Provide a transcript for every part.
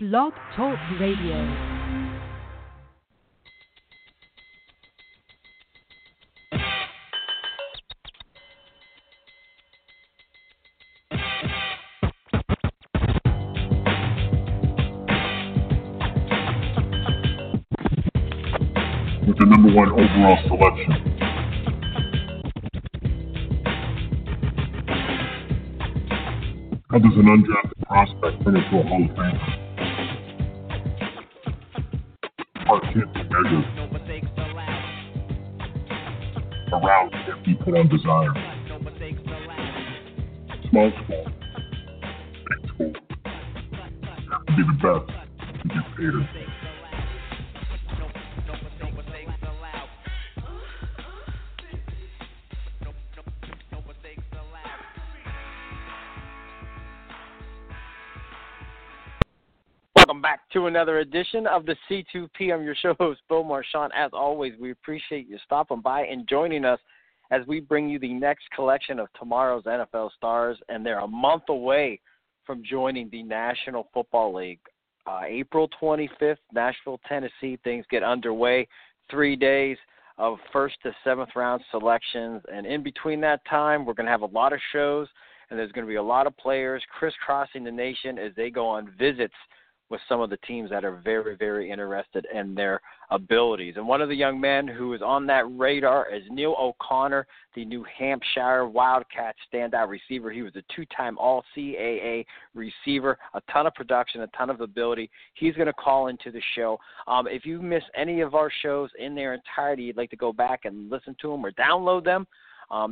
Blog Talk Radio. The number one overall selection. How does an undrafted prospect turn into a Hall of Famer? Part can't be measured. A route can't be put on desire. Small school, big school. You have to be the best to get catered. To another edition of the C2P. I'm your show host, Bo Marchionte. As always, we appreciate you stopping by and joining us as we bring you the next collection of tomorrow's NFL stars, and they're a month away from joining the National Football League. April 25th, Nashville, Tennessee, things get underway. 3 days of first to seventh round selections, and in between that time, we're going to have a lot of shows, and there's going to be a lot of players crisscrossing the nation as they go on visits with some of the teams that are very, very interested in their abilities. And one of the young men who is on that radar is Neil O'Connor, the New Hampshire Wildcats standout receiver. He was a two-time All-CAA receiver, a ton of production, a ton of ability. He's going to call into the show. If you miss any of our shows in their entirety, you'd like to go back and listen to them or download them,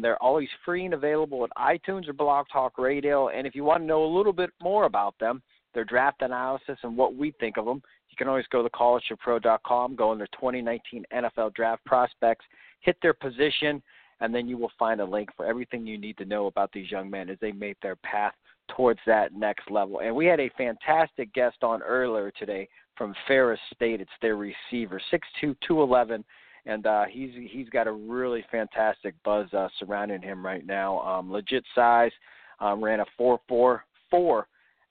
they're always free and available at iTunes or Blog Talk Radio. And if you want to know a little bit more about them, their draft analysis, and what we think of them, you can always go to College2Pro.com, go in their 2019 NFL draft prospects, hit their position, and then you will find a link for everything you need to know about these young men as they make their path towards that next level. And we had a fantastic guest on earlier today from Ferris State. It's their receiver, 6'2", 211, and he's got a really fantastic buzz surrounding him right now. Legit size, ran a 4.44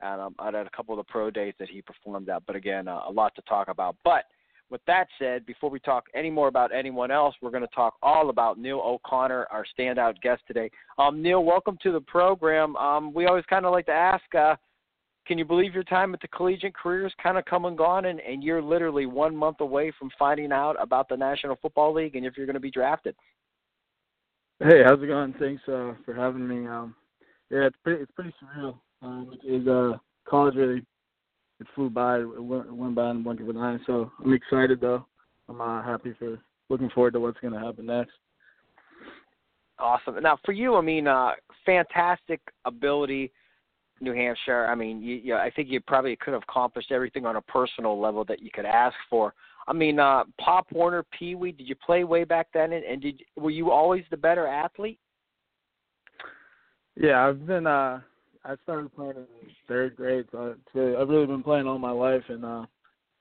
at a couple of the pro days that he performed at. But again, a lot to talk about. But with that said, before we talk any more about anyone else, we're going to talk all about Neil O'Connor, our standout guest today. Neil, welcome to the program. We always kind of like to ask, can you believe your time at the collegiate career is kind of come and gone, and you're literally 1 month away from finding out about the National Football League and if you're going to be drafted? Hey, how's it going? Thanks for having me. Yeah, it's pretty surreal. College really, it flew by, it went by in a blink of an eye. So I'm excited though. I'm happy for, looking forward to what's going to happen next. Awesome. Now for you, I mean, fantastic ability, New Hampshire. I mean, you I think you probably could have accomplished everything on a personal level that you could ask for. I mean, Pop Warner, Pee Wee, did you play way back then? And were you always the better athlete? Yeah, I've been. I started playing in third grade, so I've really been playing all my life. And,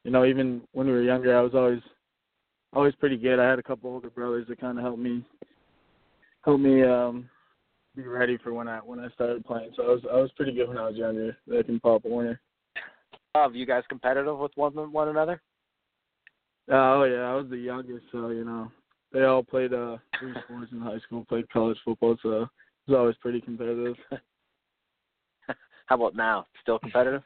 you know, even when we were younger, I was always pretty good. I had a couple older brothers that kind of helped me be ready for when I started playing. So I was pretty good when I was younger, back in Pop Warner. Are you guys competitive with one another? Oh, yeah, I was the youngest, so, you know, they all played three sports in high school, played college football, so it was always pretty competitive. How about now? Still competitive?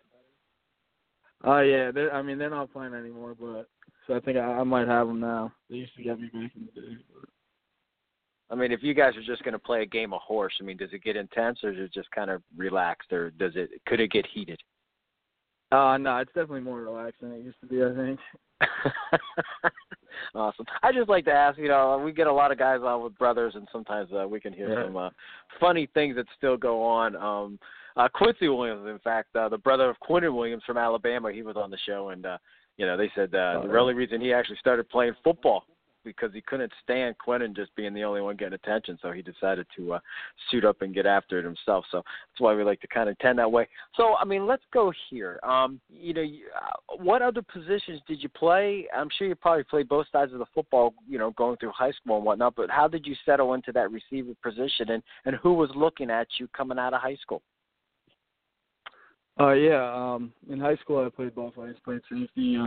Yeah. I mean, they're not playing anymore, but so I think I might have them now. They used to get me back in the day. But. I mean, if you guys are just going to play a game of horse, I mean, does it get intense or is it just kind of relaxed, or could it get heated? No, it's definitely more relaxed than it used to be, I think. Awesome. I just like to ask, you know, we get a lot of guys on with brothers, and sometimes we can hear some funny things that still go on. Quincy Williams, in fact, the brother of Quentin Williams from Alabama, he was on the show, and, you know, they said the only reason he actually started playing football because he couldn't stand Quentin just being the only one getting attention, so he decided to suit up and get after it himself. So that's why we like to kind of tend that way. So, I mean, let's go here. You know, what other positions did you play? I'm sure you probably played both sides of the football, you know, going through high school and whatnot, but how did you settle into that receiver position, and who was looking at you coming out of high school? In high school, I played both ways. Played safety,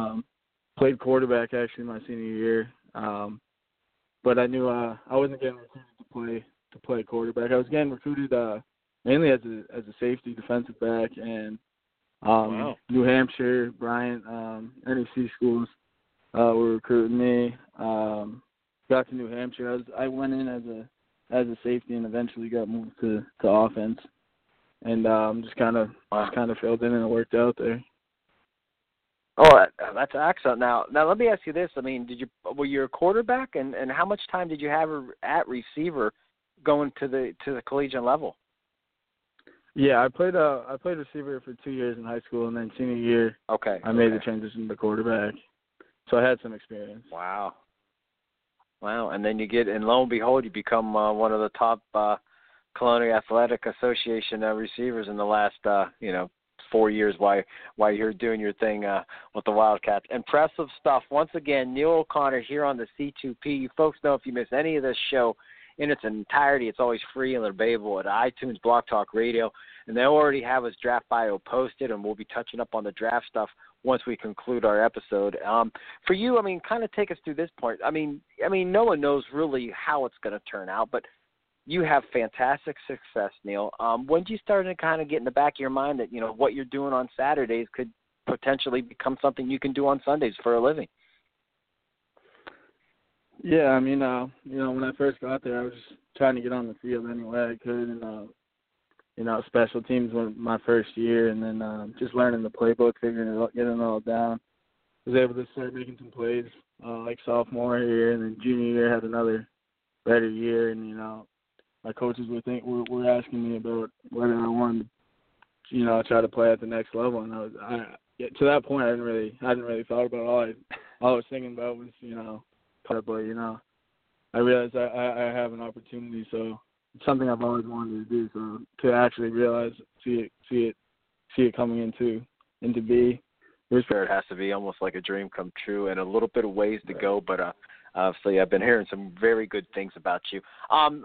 played quarterback actually my senior year. But I knew I wasn't getting recruited to play quarterback. I was getting recruited mainly as a safety, defensive back, and wow. New Hampshire, Bryant, NEC schools were recruiting me. Got to New Hampshire. I went in as a safety and eventually got moved to offense. And just kind of filled in, and it worked out there. All right, that's excellent. Now let me ask you this: I mean, were you a quarterback, and how much time did you have at receiver, going to the collegiate level? Yeah, I played receiver for 2 years in high school, and then senior year, I made the transition to quarterback. So I had some experience. Wow, and then lo and behold, you become one of the top. Colonial Athletic Association receivers in the last 4 years while you're doing your thing with the Wildcats. Impressive stuff. Once again, Neil O'Connor here on the C2P. You folks know if you miss any of this show in its entirety, it's always free and available at iTunes, Block Talk Radio, and they already have his draft bio posted, and we'll be touching up on the draft stuff once we conclude our episode. For you, I mean, kind of take us through this point. I mean, no one knows really how it's going to turn out, but you have fantastic success, Neil. When did you start to kind of get in the back of your mind that, what you're doing on Saturdays could potentially become something you can do on Sundays for a living? Yeah, I mean, when I first got there, I was just trying to get on the field any way I could. And, special teams were my first year. And then just learning the playbook, figuring it out, getting it all down. I was able to start making some plays like sophomore year. And then junior year, had another better year. And, my coaches were asking me about whether I wanted to, try to play at the next level, and to that point I hadn't really thought about it. All I was thinking about was probably I realized I have an opportunity, so it's something I've always wanted to do. So to actually realize see it coming into being, it has to be almost like a dream come true, and a little bit of ways to go, but. Obviously, I've been hearing some very good things about you.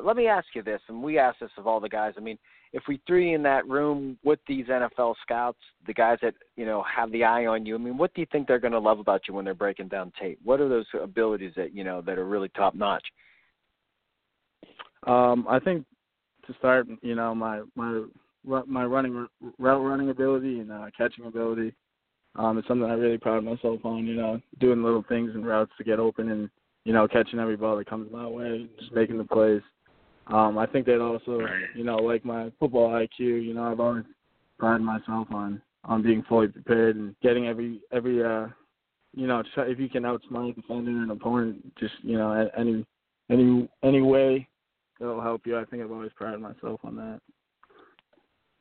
Let me ask you this, and we ask this of all the guys. I mean, if we threw you in that room with these NFL scouts, the guys that, have the eye on you, I mean, what do you think they're going to love about you when they're breaking down tape? What are those abilities that, that are really top-notch? I think to start, my route running ability and catching ability is something I really pride myself on, doing little things and routes to get open and, catching every ball that comes my way, just making the plays. I think they'd also, like my football IQ, I've always prided myself on being fully prepared and getting every if you can outsmart a defender and an opponent, just, any way that'll help you. I think I've always prided myself on that.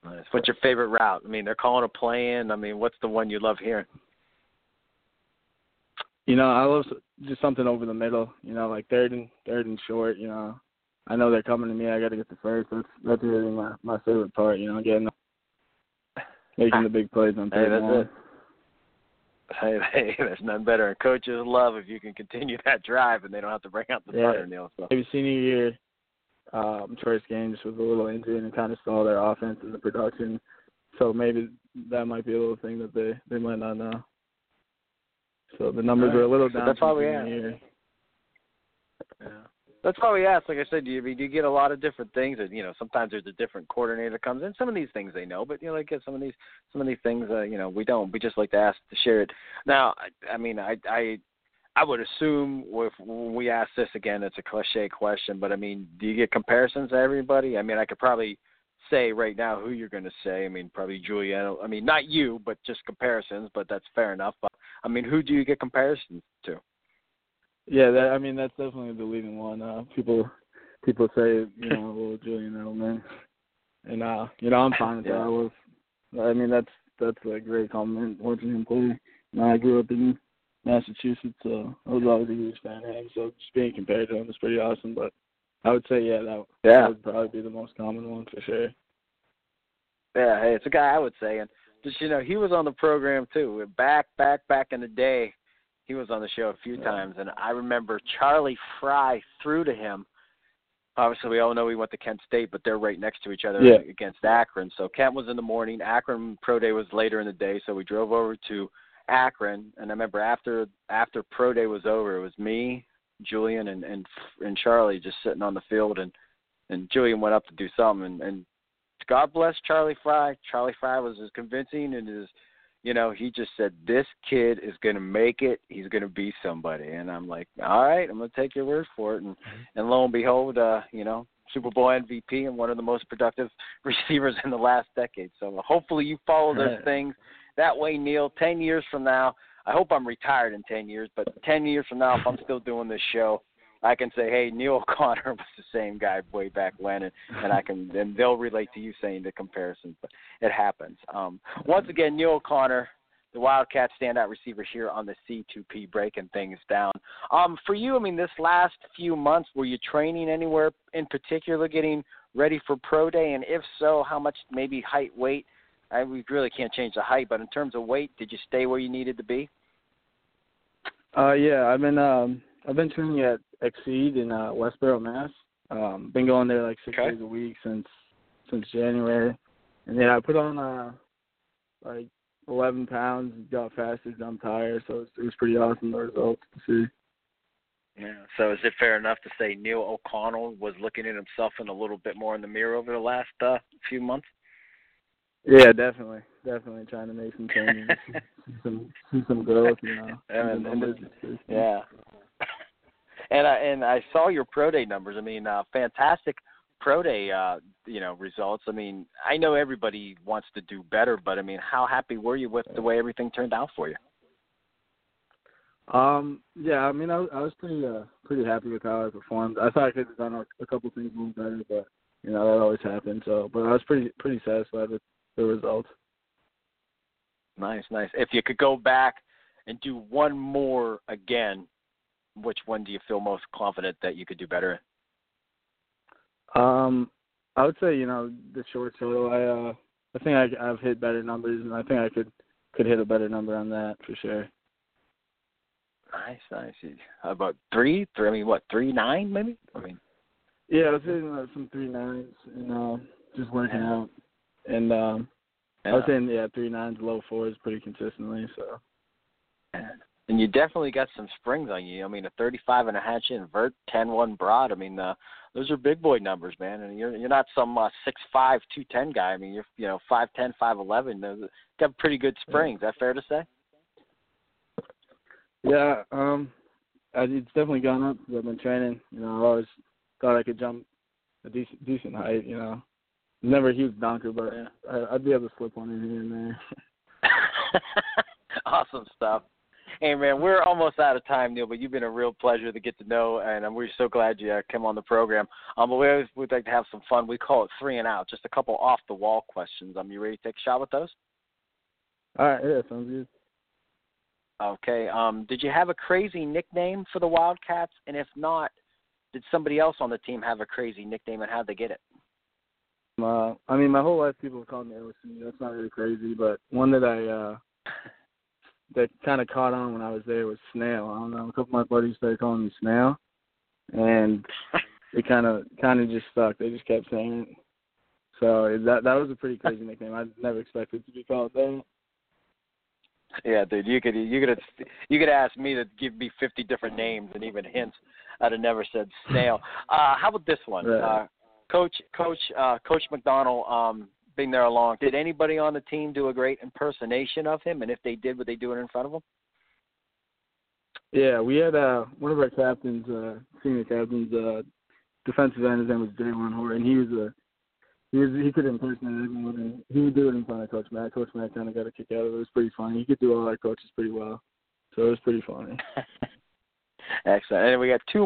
Nice. What's your favorite route? I mean, they're calling a play-in. I mean, what's the one you love hearing? I love just something over the middle, like third and short, I know they're coming to me. I got to get the first. That's really my favorite part, making the big plays on third and one. Hey, there's nothing better. And coaches love if you can continue that drive and they don't have to bring out the punter, Neil. So. Maybe senior year, first game just with a little injury and it kind of stalled their offense and the production. So maybe that might be a little thing that they might not know. So the numbers were a little down. So that's why we asked. Yeah. That's why we asked. Like I said, do you get a lot of different things? And, sometimes there's a different coordinator that comes in. Some of these things they know, but, like some of these things, we don't. We just like to ask to share it. Now, I would assume if we ask this again, it's a cliche question, but, I mean, do you get comparisons to everybody? I mean, I could probably say right now who you're going to say. I mean, probably Julian. I mean, not you, but just comparisons, but that's fair enough. But, I mean, who do you get comparisons to? Yeah, that's definitely the leading one. People say, well, Julian Edelman. And, I'm fine with that. I mean, that's a great compliment watching him play. And I grew up in Massachusetts, so I was always a huge fan of him, so just being compared to him is pretty awesome. But I would say, that would probably be the most common one for sure. Yeah, hey, it's a guy I would say. And just, he was on the program too. Back in the day, he was on the show a few times. And I remember Charlie Frye threw to him obviously we all know he went to Kent State, but they're right next to each other against Akron. So Kent was in the morning. Akron Pro Day was later in the day, so we drove over to Akron. And I remember after Pro Day was over, it was me, Julian, and Charlie just sitting on the field. And Julian went up to do something. And God bless Charlie Frye. Charlie Frye was as convincing and as, you know, he just said, this kid is going to make it. He's going to be somebody. And I'm like, all right, I'm going to take your word for it. And lo and behold, you know, Super Bowl MVP and one of the most productive receivers in the last decade. So hopefully you follow those things. That way, Neil, 10 years from now, I hope I'm retired in 10 years, but 10 years from now, if I'm still doing this show, I can say, hey, Neil O'Connor was the same guy way back when, and they'll relate to you saying the comparison, but it happens. Once again, Neil O'Connor, the Wildcat standout receiver here on the C2P, breaking things down. For you, I mean, this last few months, were you training anywhere in particular, getting ready for Pro Day? And if so, how much maybe height, weight? We really can't change the height, but in terms of weight, did you stay where you needed to be? Yeah, I've been training at XSEED in Westborough, Mass. Been going there like six days a week since January. And then I put on 11 pounds, got faster, jumped higher. So it was pretty awesome, the results to see. Yeah. So is it fair enough to say Neil O'Connell was looking at himself and a little bit more in the mirror over the last few months? Yeah, definitely. Definitely trying to make some changes, some growth, you know. Yeah. And I saw your Pro Day numbers. I mean, fantastic Pro Day, results. I mean, I know everybody wants to do better, but, I mean, how happy were you with the way everything turned out for you? I was pretty happy with how I performed. I thought I could have done a couple things a little better, but, you know, that always happens. So, but I was pretty satisfied with the results. Nice. If you could go back and do one more again, which one do you feel most confident that you could do better in? I would say, you know, the short throw. I think I've hit better numbers, and I think I could hit a better number on that for sure. Nice. How about 3? I mean, what, 3.9 maybe? I mean, yeah, I was hitting some 3.9s and just working out. And I was saying, 3.9s, low 4s pretty consistently. So. And you definitely got some springs on you. I mean, a 35.5 invert, 10-1 broad. I mean, those are big boy numbers, man. And you're not some 6'5", 210 guy. I mean, you're 5'10", 5'11". Those got pretty good springs. Yeah. Is that fair to say? Yeah, it's definitely gone up because I've been training. You know, I always thought I could jump a decent height. You know, never a huge donker, but I'd be able to slip one in here and there. Awesome stuff. Hey, man, we're almost out of time, Neil, but you've been a real pleasure to get to know, and we're so glad you came on the program. But we always would like to have some fun. We call it 3 and out, just a couple off-the-wall questions. You ready to take a shot with those? All right, yeah, sounds good. Okay. Did you have a crazy nickname for the Wildcats? And if not, did somebody else on the team have a crazy nickname, and how'd they get it? My whole life people have called me LSU. That's not really crazy, but one that that kind of caught on when I was there was Snail. I don't know. A couple of my buddies started calling me Snail, and it kind of just stuck. They just kept saying it. So that was a pretty crazy nickname. I never expected to be called that. Yeah, dude, you could ask me to give me 50 different names and even hints. I'd have never said Snail. How about this one, Coach McDonald? Being there along, did anybody on the team do a great impersonation of him? And if they did, would they do it in front of him? Yeah, we had one of our captains, senior captains, defensive end. His name was Jaylen Horton. He could impersonate everyone, and he would do it in front of Coach Matt. Coach Matt kind of got a kick out of it. It was pretty funny. He could do all our coaches pretty well, so it was pretty funny. Excellent. And we got two.